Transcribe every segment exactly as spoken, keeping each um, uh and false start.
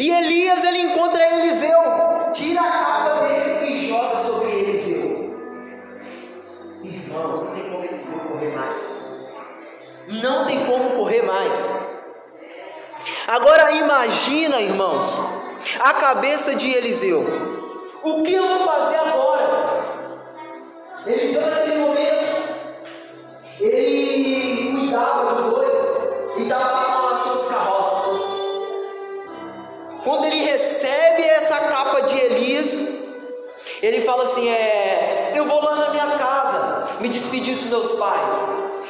E Elias, ele encontra Eliseu, tira a capa dele e joga sobre Eliseu. Irmãos, não tem como Eliseu correr mais. Não tem como correr mais. Agora imagina, irmãos, a cabeça de Eliseu. O que eu vou fazer agora? Eliseu, naquele momento, ele cuidava de dois e estava lá com as suas carroças. Quando ele recebe essa capa de Elias, ele fala assim: é, eu vou lá na minha casa me despedir dos meus pais.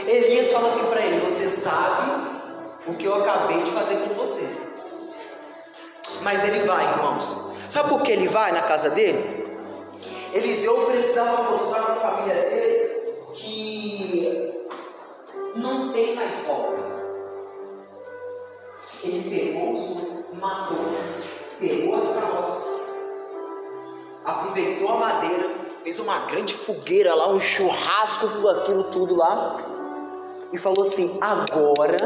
Elias fala assim para ele: você sabe o que eu acabei de fazer com você. Mas ele vai, irmãos. Sabe por que ele vai na casa dele? Eliseu precisava mostrar para a família dele que não tem mais volta. Ele pegou os dois, matou, pegou as carroças, aproveitou a madeira, fez uma grande fogueira lá, um churrasco com aquilo tudo lá, e falou assim: agora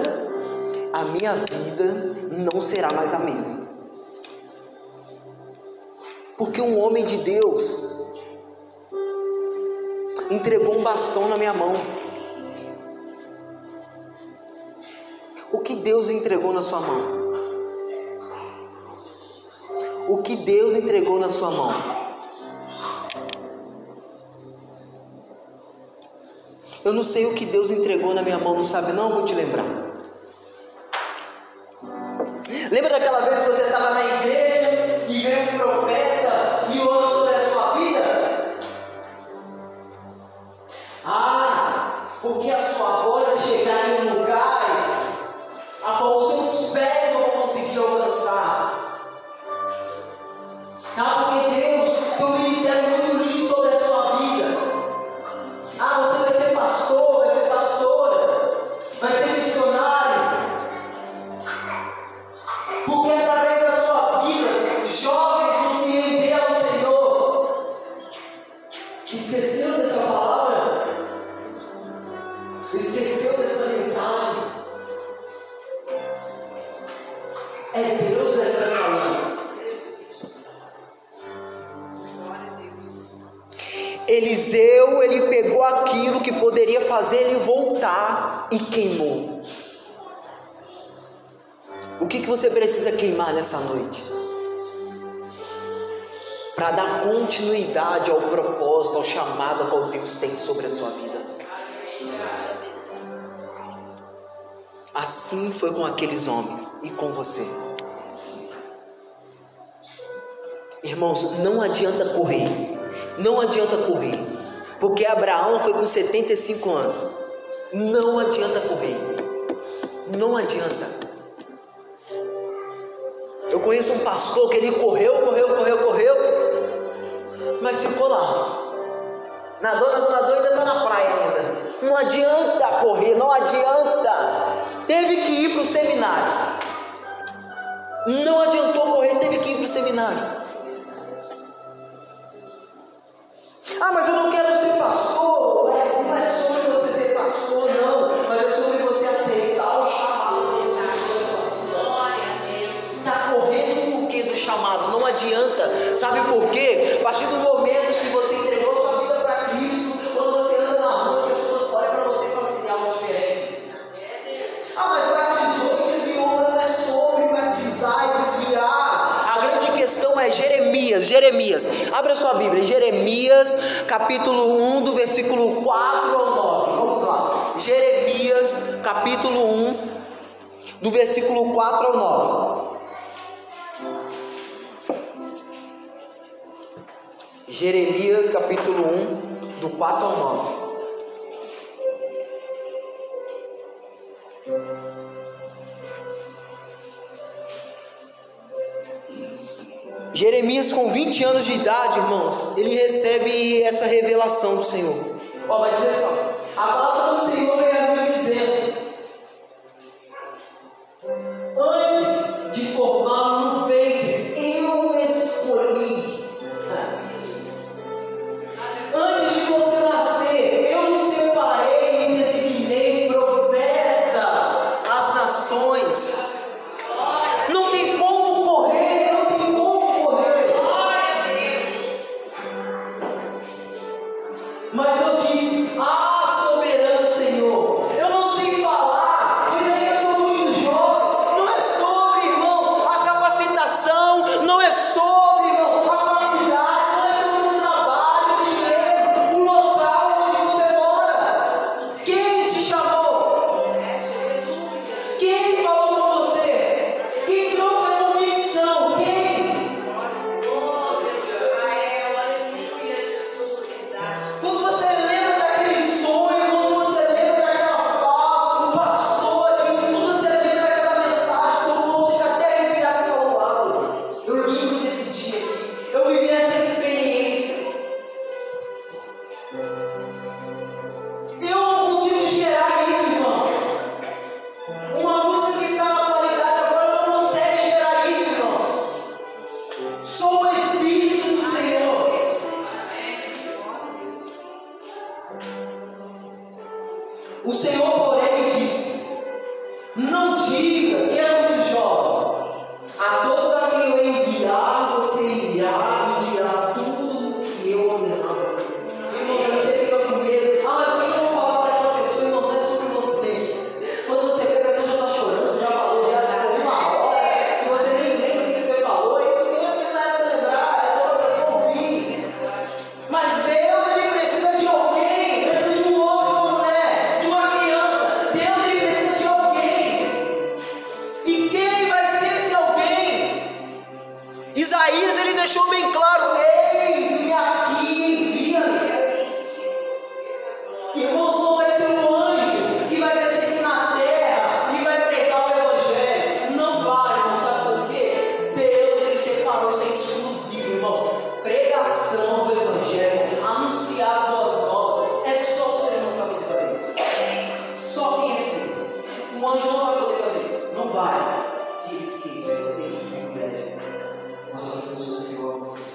a minha vida não será mais a mesma. Porque um homem de Deus entregou um bastão na minha mão. O que Deus entregou na sua mão? O que Deus entregou na sua mão? Eu não sei o que Deus entregou na minha mão, não sabe não? Vou te lembrar. Lembra daquela vez que você estava na igreja e veio um profeta e orou sobre a sua vida? Ah, porque a sua voz vai chegar em lugares a qual os seus pés vão conseguir alcançar. Ah, porque Deus tem um ministério muito lindo sobre a sua vida. Ah, você vai ser pastor, vai ser pastora, vai ser missionário. Eliseu, ele pegou aquilo que poderia fazer ele voltar e queimou. O que que você precisa queimar nessa noite? Para dar continuidade ao propósito, ao chamado que Deus tem sobre a sua vida. Assim foi com aqueles homens e com você. Irmãos, não adianta correr. Não adianta correr, porque Abraão foi com setenta e cinco anos. Não adianta correr, não adianta. Eu conheço um pastor que ele correu, correu, correu, correu, mas ficou lá. Nadou, nadou, nadou, ainda está na praia ainda. Não adianta correr, não adianta. Teve que ir para o seminário. Não adiantou correr, teve que ir para o seminário. Ah, mas eu não quero ser pastor. Não é sobre você ser pastor, não. Mas é sobre você aceitar o chamado. Glória a Deus. Está correndo por quê do chamado? Não adianta. Sabe por quê? A partir do momento que você entregou sua vida para Cristo, quando você anda na rua, as pessoas olham para você e falam assim: algo diferente. Ah, mas batizou e desviou. Não é sobre batizar e desviar. Questão é Jeremias, Jeremias, abra sua Bíblia, Jeremias capítulo um, do versículo quatro ao nove, vamos lá, Jeremias capítulo um, do versículo quatro ao nove, Jeremias capítulo um, do quatro ao nove, Jeremias, com vinte anos de idade, irmãos, ele recebe essa revelação do Senhor. Ó, vai dizer só: a palavra do Senhor veio a mim dizendo, antes de formá-lo no ventre, eu escolhi. Antes de você nascer, eu o separei e designei profeta às nações. Não tem como correr. um anjo não vai poder fazer isso. Não vai. Diz que Deus tem esse privilégio. Mas só que Deus confiou a você.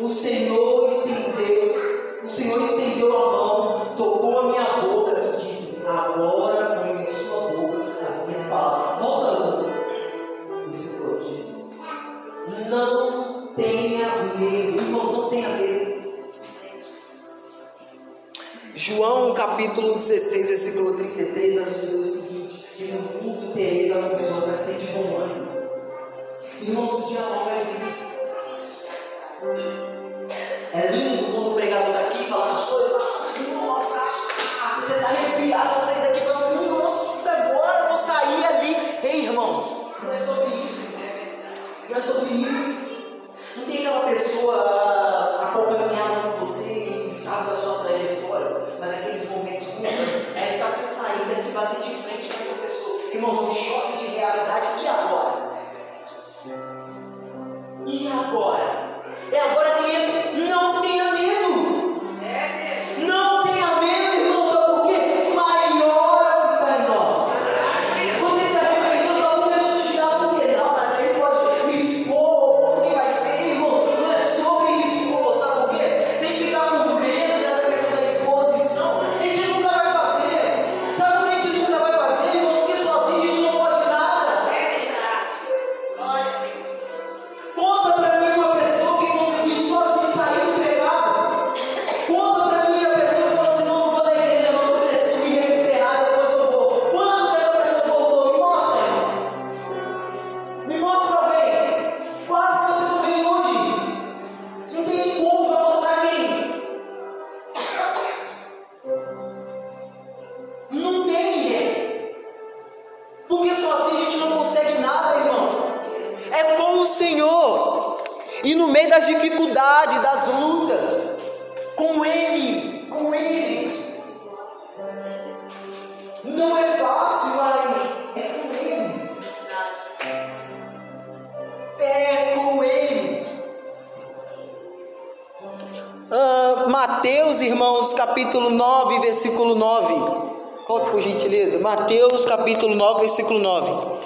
O Senhor estendeu, o Senhor estendeu a mão, tocou a minha boca e disse: agora põe em sua boca as minhas palavras. Voltando, isso foi Jesus. Não tenha medo, irmãos, não tenha medo. João capítulo dezesseis, versículo trinta e três, diz o seguinte: que no mundo tereis aflições, mas sede bom ânimo. Irmãos, o diabo vai vir. É lindo quando o pregador daqui fala: nossa, você está arrepiado para sair daqui. Você fala: nossa, agora eu vou sair ali. Ei, irmãos, não é sobre isso. Não é sobre isso. Não tem aquela pessoa acompanhada com você e sabe da sua trajetória, mas naqueles momentos curtos, é estar você sair daqui, bater de frente com essa pessoa. Irmãos, um choque de realidade. E agora? E agora? É agora que entra. Não tenha medo. É. Não tenha medo, irmão, só porque maior está em nós. Você está enfrentando algumas dificuldades, por que não? Mas aí pode me expor, porque vai ser, irmão. Não é sobre expor, sabe por quê? Se a gente ficar com medo dessa questão da exposição, a gente nunca vai fazer. Sabe por que a gente nunca vai fazer, irmão? Porque sozinho a gente não pode nada. É verdade. Conta pra mim uma pessoa. Das dificuldades, das lutas, com Ele, com Ele, não é fácil, mas é com Ele, é com Ele. Ah, Mateus, irmãos, capítulo nove, versículo nove, coloque por gentileza, Mateus, capítulo nove, versículo nove.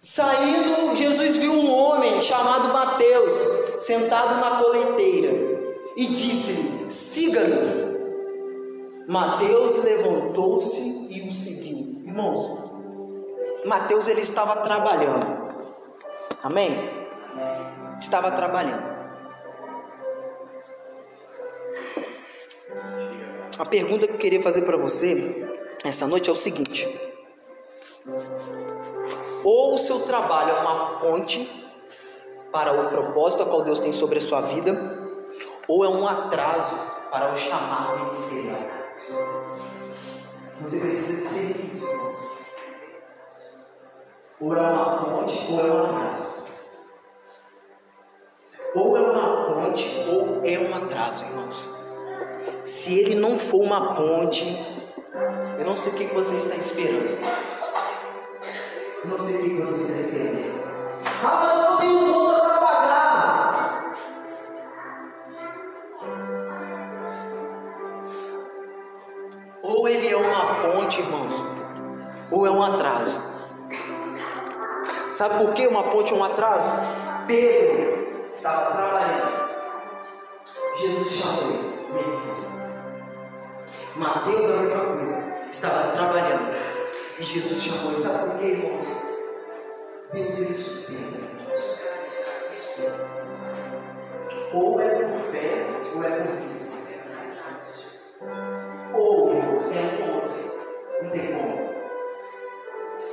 Saindo, Jesus viu um homem chamado Mateus, sentado na colheiteira, e disse-lhe: siga-me. Mateus levantou-se e o seguiu. Irmãos, Mateus, ele estava trabalhando. Amém? Amém. Estava trabalhando. A pergunta que eu queria fazer para você essa noite é o seguinte: ou o seu trabalho é uma ponte para o propósito a qual Deus tem sobre a sua vida, ou é um atraso para o chamado ministerial. Você precisa ser isso. Ou é uma ponte, ou é um atraso. Ou é uma ponte, ou é um atraso, irmãos. Se ele não for uma ponte, eu não sei o que você está esperando. Não sei o que vocês escrevem. Ah, mas eu não tenho conta para pagar. Ou ele é uma ponte, irmãos, ou é um atraso. Sabe por que uma ponte é um atraso? Pedro estava trabalhando. Jesus chamou ele. Mateus, a mesma coisa. Estava trabalhando. E Jesus chamou ele. Sabe por quê, irmãos? Deus, ele sustenta. Ou é por fé, ou é por vício. Ou, irmãos, é por outro. Não tem como.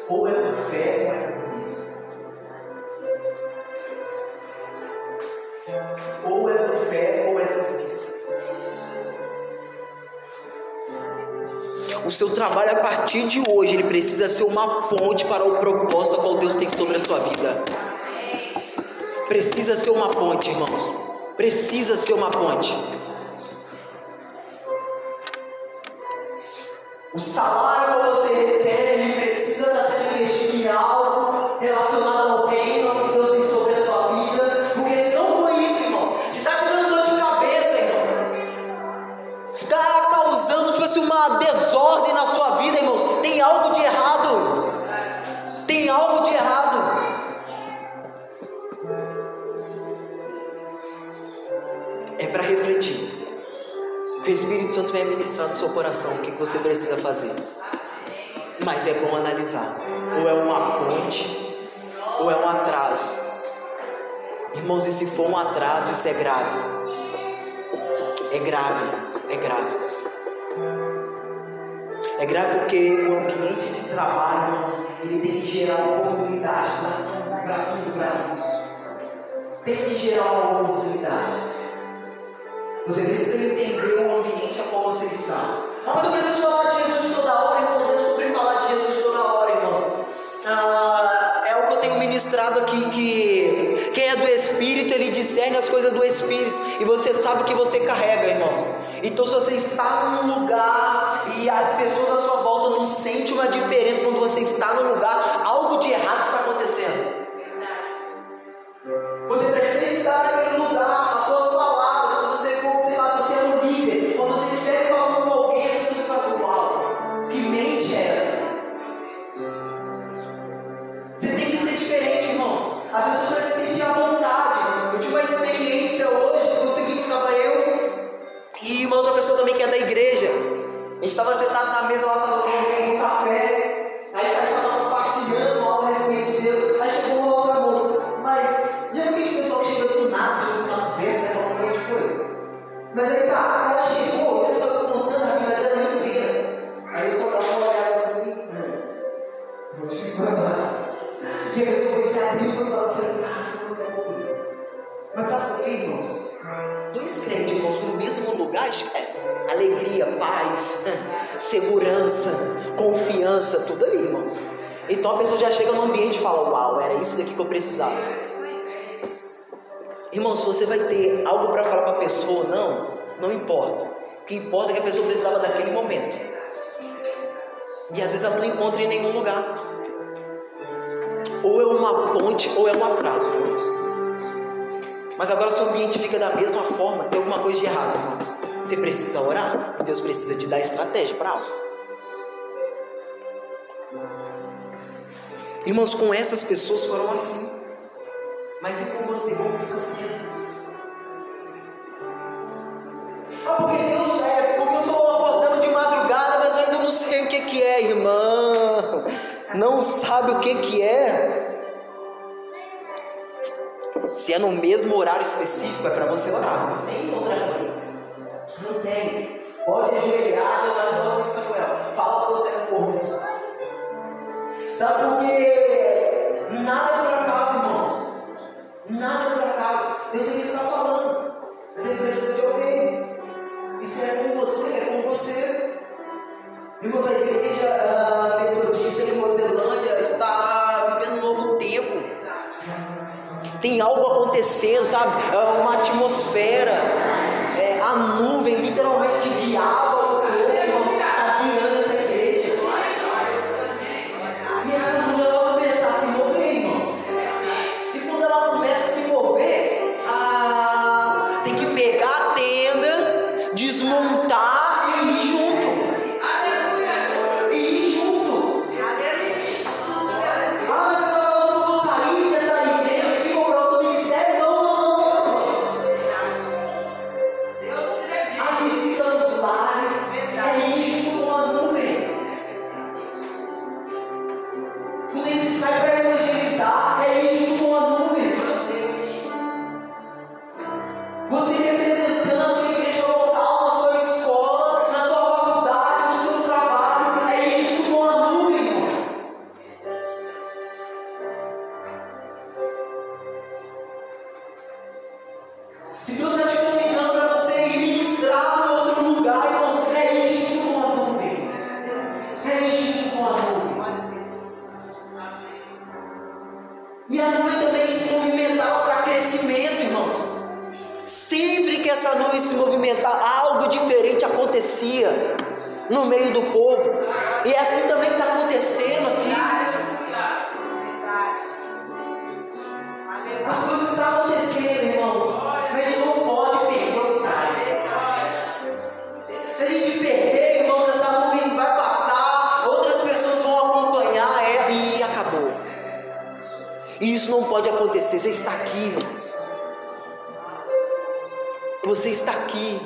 Ou é por fé, ou é por vício. Ou é por fé, ou é por vício. O seu trabalho, a partir de hoje, ele precisa ser uma ponte para o propósito a qual Deus tem sobre a sua vida. Precisa ser uma ponte, irmãos. Precisa ser uma ponte. O salário que você recebe, ele precisa estar sendo investido em algo relacionado ao reino que Deus tem sobre a sua vida. Porque se não for isso, irmão, se está te dando dor de cabeça, irmão, se está causando, tipo assim, uma desordem na sua vida, irmãos, tem algo de errado. Tem algo de errado. É para refletir. Que o Espírito Santo venha ministrar no seu coração o que você precisa fazer. Mas é bom analisar. Ou é uma ponte, ou é um atraso. Irmãos, e se for um atraso, isso é grave. É grave, é grave. É grave porque o ambiente de trabalho, ele tem que gerar oportunidade para tudo, para isso. Tem que gerar uma oportunidade. Você precisa entender o ambiente a qual você está. Ah, mas eu preciso falar de Jesus toda hora, irmãos. Eu descobri falar de Jesus toda hora, irmãos. Ah, é o que eu tenho ministrado aqui, que quem é do Espírito, ele discerne as coisas do Espírito. E você sabe o que você carrega, irmãos. Então, se você está num lugar e as pessoas à sua volta não sentem uma diferença quando você está num lugar, algo de errado está acontecendo. Você precisa estar naquele lugar, as suas palavras. Da igreja, a gente estava sentado na mesa lá, estava tomando um café, aí a gente estava compartilhando algo a respeito de Deus, aí chegou uma outra moça, mas já vi que o pessoal chega do nada, Jesus na cabeça, falando um monte de coisa, mas aí tá, ela chegou, eu estava contando a vida dela inteira, aí eu só dava uma olhada assim, não tinha isso agora, e a pessoa foi se abrindo e falou, ah, não quero morrer, mas sabe por quê, irmãos? Dois crentes, irmãos, no mesmo lugar, esquece. Alegria, paz, segurança, confiança, tudo ali, irmãos. Então a pessoa já chega no ambiente e fala, uau, era isso daqui que eu precisava. Irmãos, se você vai ter algo para falar para a pessoa ou não, não importa. O que importa é que a pessoa precisava daquele momento. E às vezes ela não encontra em nenhum lugar. Ou é uma ponte, ou é um atraso, irmãos. Mas agora se o ambiente fica da mesma forma, tem alguma coisa de errado, irmãos. Você precisa orar, Deus precisa te dar estratégia para algo. Irmãos, com essas pessoas foram assim. Mas e com você, como está sendo? Ah, porque Deus é, porque eu estou acordando de madrugada, mas eu ainda não sei o que, que é, irmão. Não sabe o que, que é. Se é no mesmo horário específico, é para você orar. Não tem outra coisa. Não tem. Pode ajoelhar atrás da voz de Samuel. Fala para o seu corpo. Sabe por quê? Nada por acaso, irmãos. Nada por acaso. Deus ele está falando. Mas ele precisa de ouvir. Isso é com você, é com você. Irmãos, a igreja uh, metodista em Nova Zelândia está vivendo um novo tempo. Tem algo acontecendo, sabe? Uma atmosfera. É, a nuvem literalmente guiava o povo, está guiando essa igreja. E essa nuvem ela vai começar a se mover, irmãos. E quando ela começa a se mover, a... tem que pegar a tenda, desmontar e ir junto. E ir junto. Ah, mas eu vou sair dessa igreja. Visita os lares, aparecia no meio do povo. E é assim também que está acontecendo aqui. As coisas estão acontecendo, irmão. Mas a gente não pode perder o time. Se a gente perder, irmão, essa nuvem vai passar, outras pessoas vão acompanhar ela e acabou. E isso não pode acontecer. Você está aqui, irmão. Você está aqui.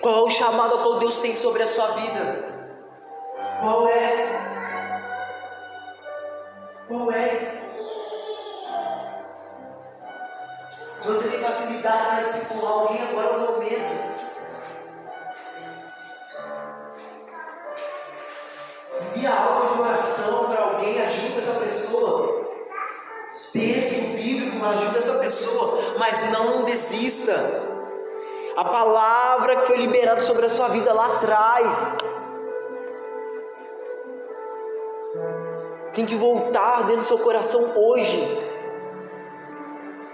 Qual é o chamado que Deus tem sobre a sua vida? Qual é? Qual é? Se você tem facilidade para discipular alguém, agora é o momento. Envia algo de oração para alguém, ajuda essa pessoa. Texto bíblico, ajuda essa pessoa, mas não desista. A palavra que foi liberada sobre a sua vida lá atrás tem que voltar dentro do seu coração hoje,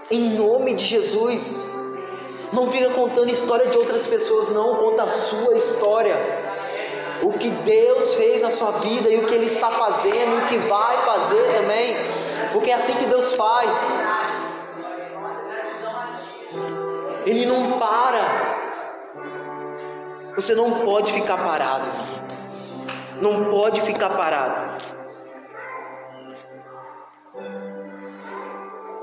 em nome de Jesus. Não fica contando história de outras pessoas, não. Conta a sua história, o que Deus fez na sua vida e o que Ele está fazendo e o que vai fazer também, porque é assim que Deus faz. Ele não para. Você não pode ficar parado. Não pode ficar parado.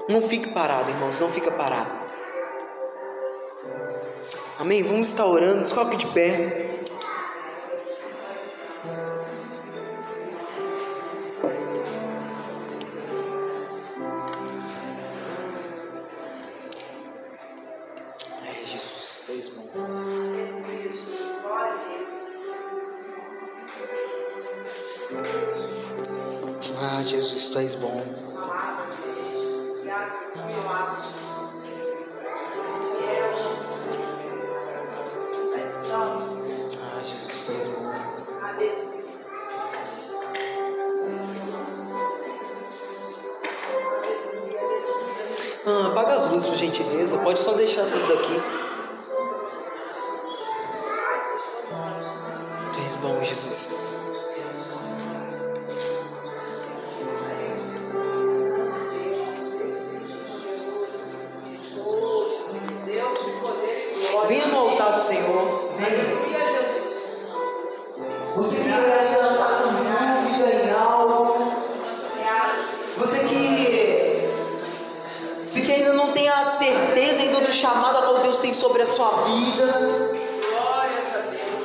Não fique parado, irmãos. Não fica parado. Amém? Vamos estar orando. Nos coloque de pé. Jesus, tu és bom. Ah, Jesus, tu és bom. Ah, apaga as luzes, por gentileza. Pode só deixar essas daqui. Tu és bom, Jesus. Sobre a sua vida, glórias a Deus,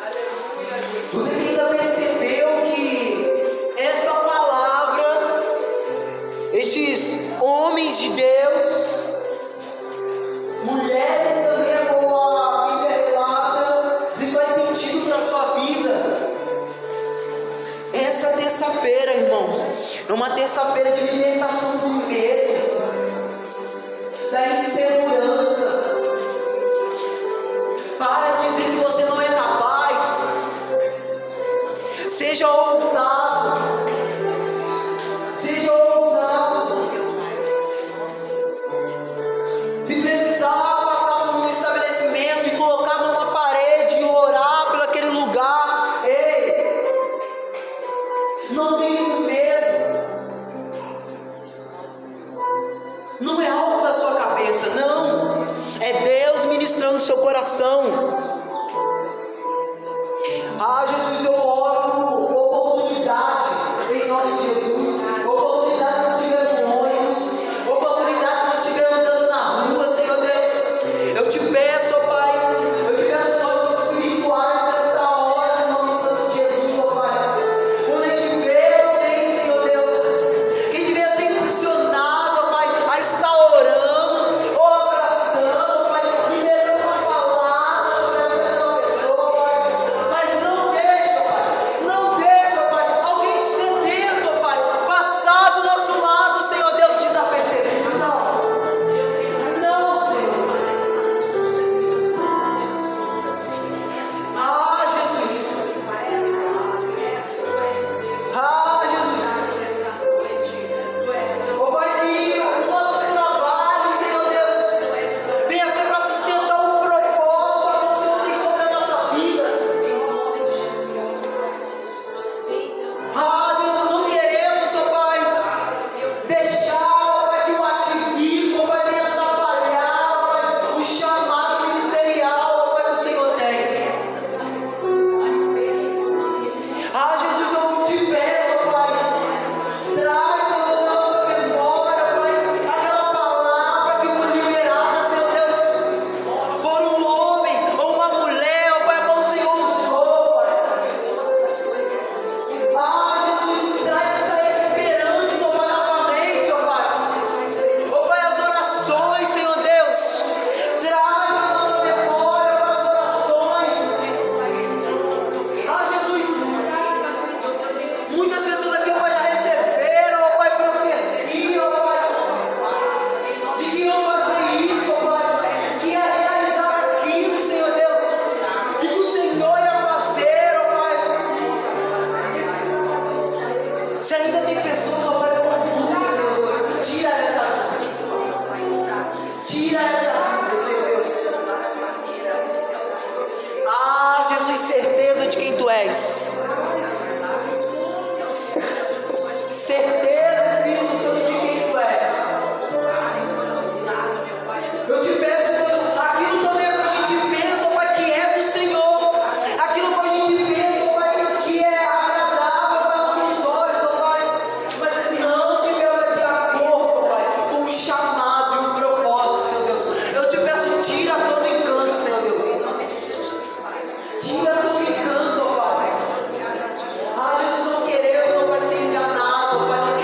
aleluia. Você ainda percebeu que essa palavra, estes homens de Deus, mulheres também, como a Bíblia relata, se faz sentido para a sua vida? Essa terça-feira, irmãos, é uma terça-feira de libertação do medo, da insegurança. Para de dizer que você não é capaz. Seja ousado. Seja ousado. Se precisar passar por um estabelecimento e colocar a mão na parede e orar por aquele lugar, ei, não tenha medo. Não é algo. Não, é Deus ministrando o seu coração. Ah, Jesus, eu oro por oportunidade, em nome de Jesus. Oportunidade que eu estiver no ônibus, oportunidade que eu estiver andando na rua, Senhor Deus. Eu te peço, ó Pai, eu te peço olhos espirituais nessa hora, em nome santo de Jesus, ó Pai. Quando a gente vê, Senhor Deus, que tiver ser impulsionado, ó Pai, a estar orando, oração, Pai, primeiro uma palavra, Tira todo encanto, Pai. Ah, Jesus, não queremos, não, Pai, ser enganado, Pai.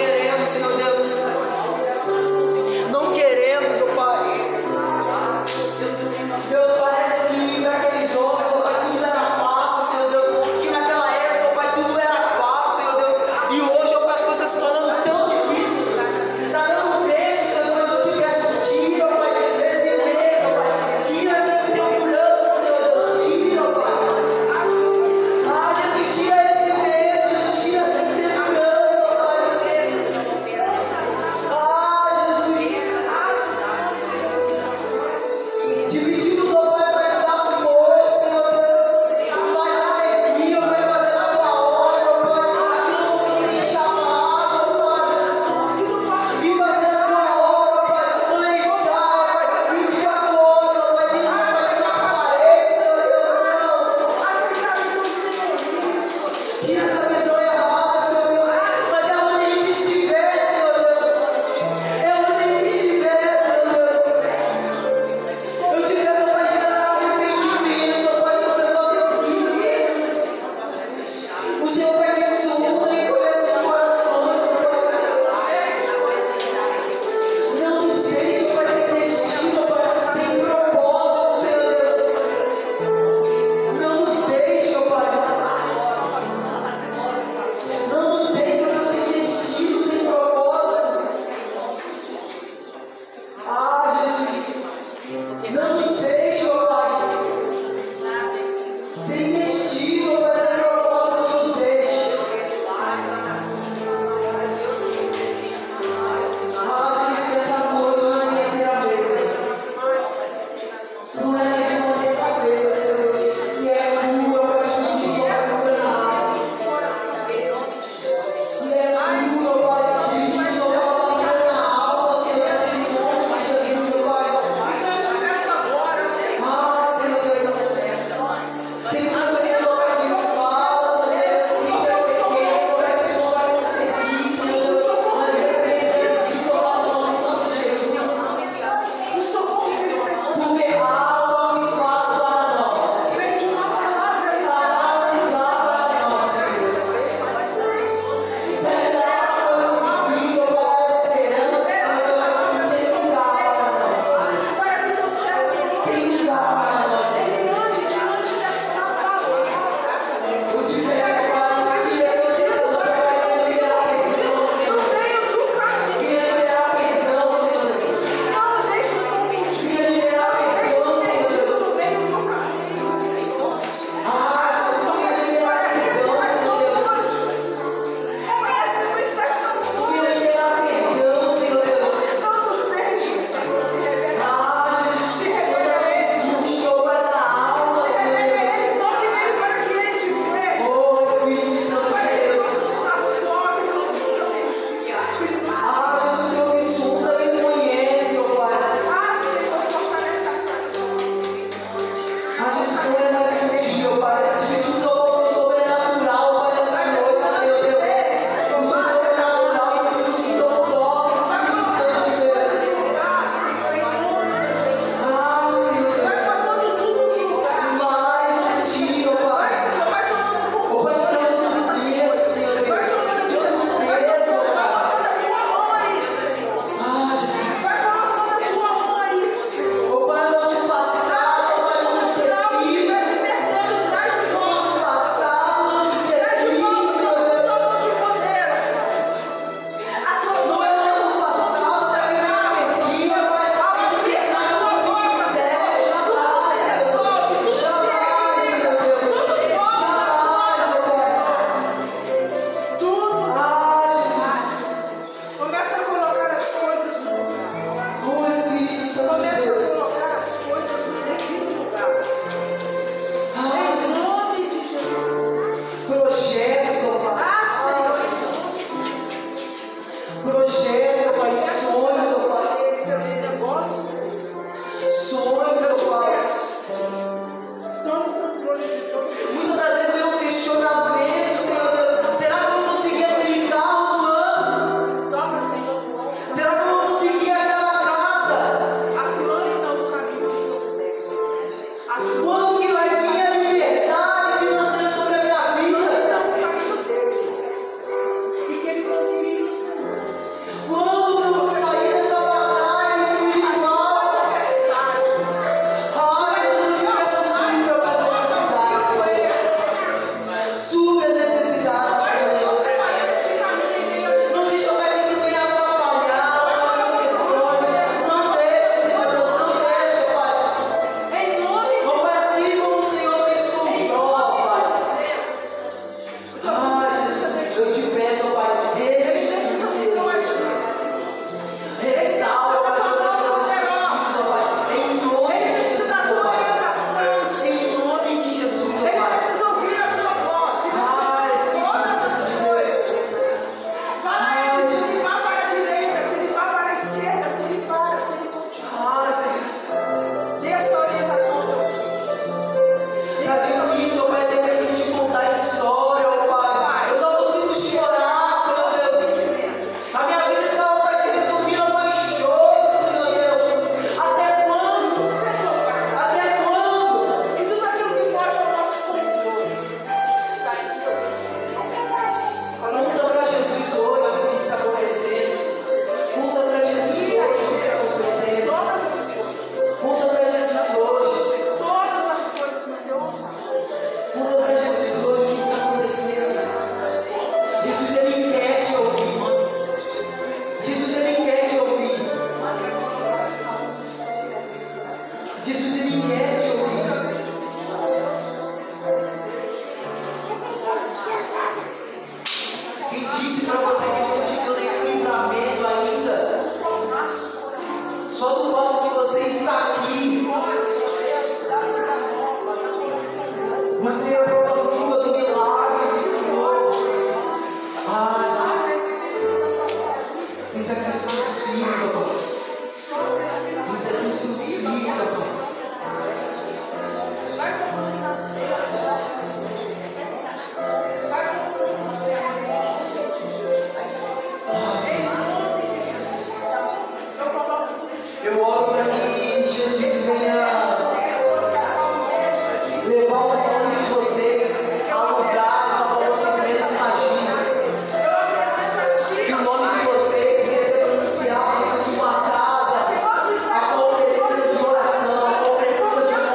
projetos, ó Pai, sonhos, ó Pai, negócios, sonhos, ó Pai. Toma o controle de todos. Muitas das vezes vem um questionamento, Senhor Deus. Será que eu vou conseguir aquele carro do ano? Toma, Senhor. Será que eu vou conseguir aquela casa? A planta do caminho de você. Quando que vai vir a liberdade financeira sobre a minha vida? E que ele confie no Senhor. Quando eu vou sair dessa batalha espiritual? Olha, se eu tiver sofrido para as necessidades, Senhor Deus. Supre as necessidades, Senhor Deus. Não deixa o Pai desse bem atrapalhado com essas questões. Não deixe, Senhor Deus, não deixe, Pai. Em nome de Não vai assim como o Senhor me escondola, Pai. Jesus. Ah, Jesus, eu te peço, ó Pai, restaura, restaura, Pai, sobre a vida dos filhos, ó Pai. Em nome de Jesus, ó Pai. Em nome de Jesus, ó Pai. Ah, Espírito Santo de Deus. Ah, Jesus. Ah, Jesus. Tá difícil, ó Pai, até mesmo te contar a história, ó Pai. Eu só consigo chorar, Senhor Deus. A minha vida está, ó Pai, se resumindo a mais choro, Senhor Deus. Até quando, Senhor? Até quando? Conta pra Jesus hoje o que está acontecendo. Conta pra Jesus hoje o que está acontecendo. Conta pra Jesus hoje. Conta pra Jesus hoje o que está acontecendo. Jesus, ele quer te ouvir. Jesus, ele quer te ouvir. Jesus, ele quer te ouvir. Quem disse pra você que eu não te dando livramento ainda? Só do fato de você estar aqui. Você é a prova viva do milagre do Senhor. Ah, isso aqui são os filhos, ó Pai. Isso aqui são os filhos, ó Pai. Eu oro para que Jesus venha levar o nome de vocês a lugares a qual vocês menos imaginam. Que o nome de vocês venha ser pronunciado dentro de uma casa a qual precisa de oração, a qual precisa de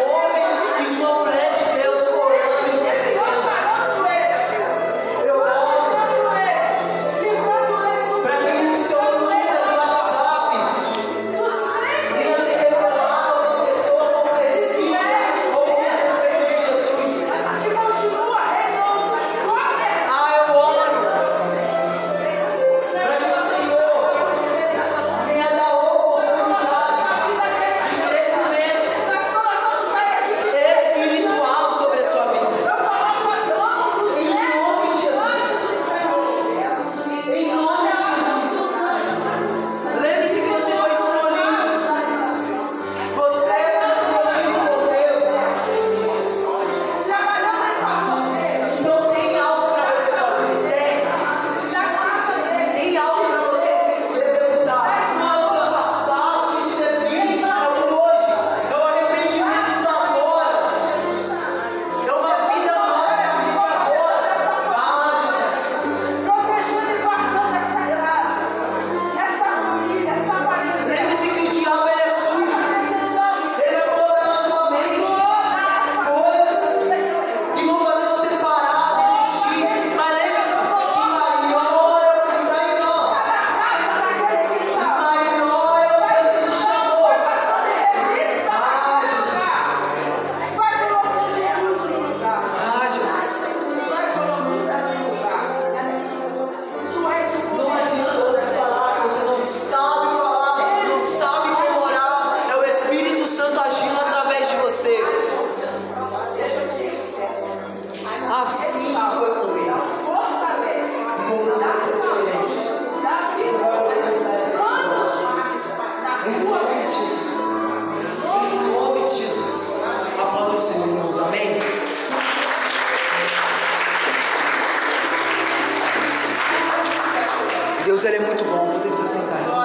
Deus, Ele é muito bom. Você precisa sentar. Deus,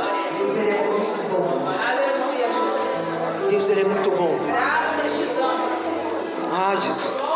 Ele é muito bom. Deus, Ele é muito bom. Graças te damos, Senhor. Ah, Jesus.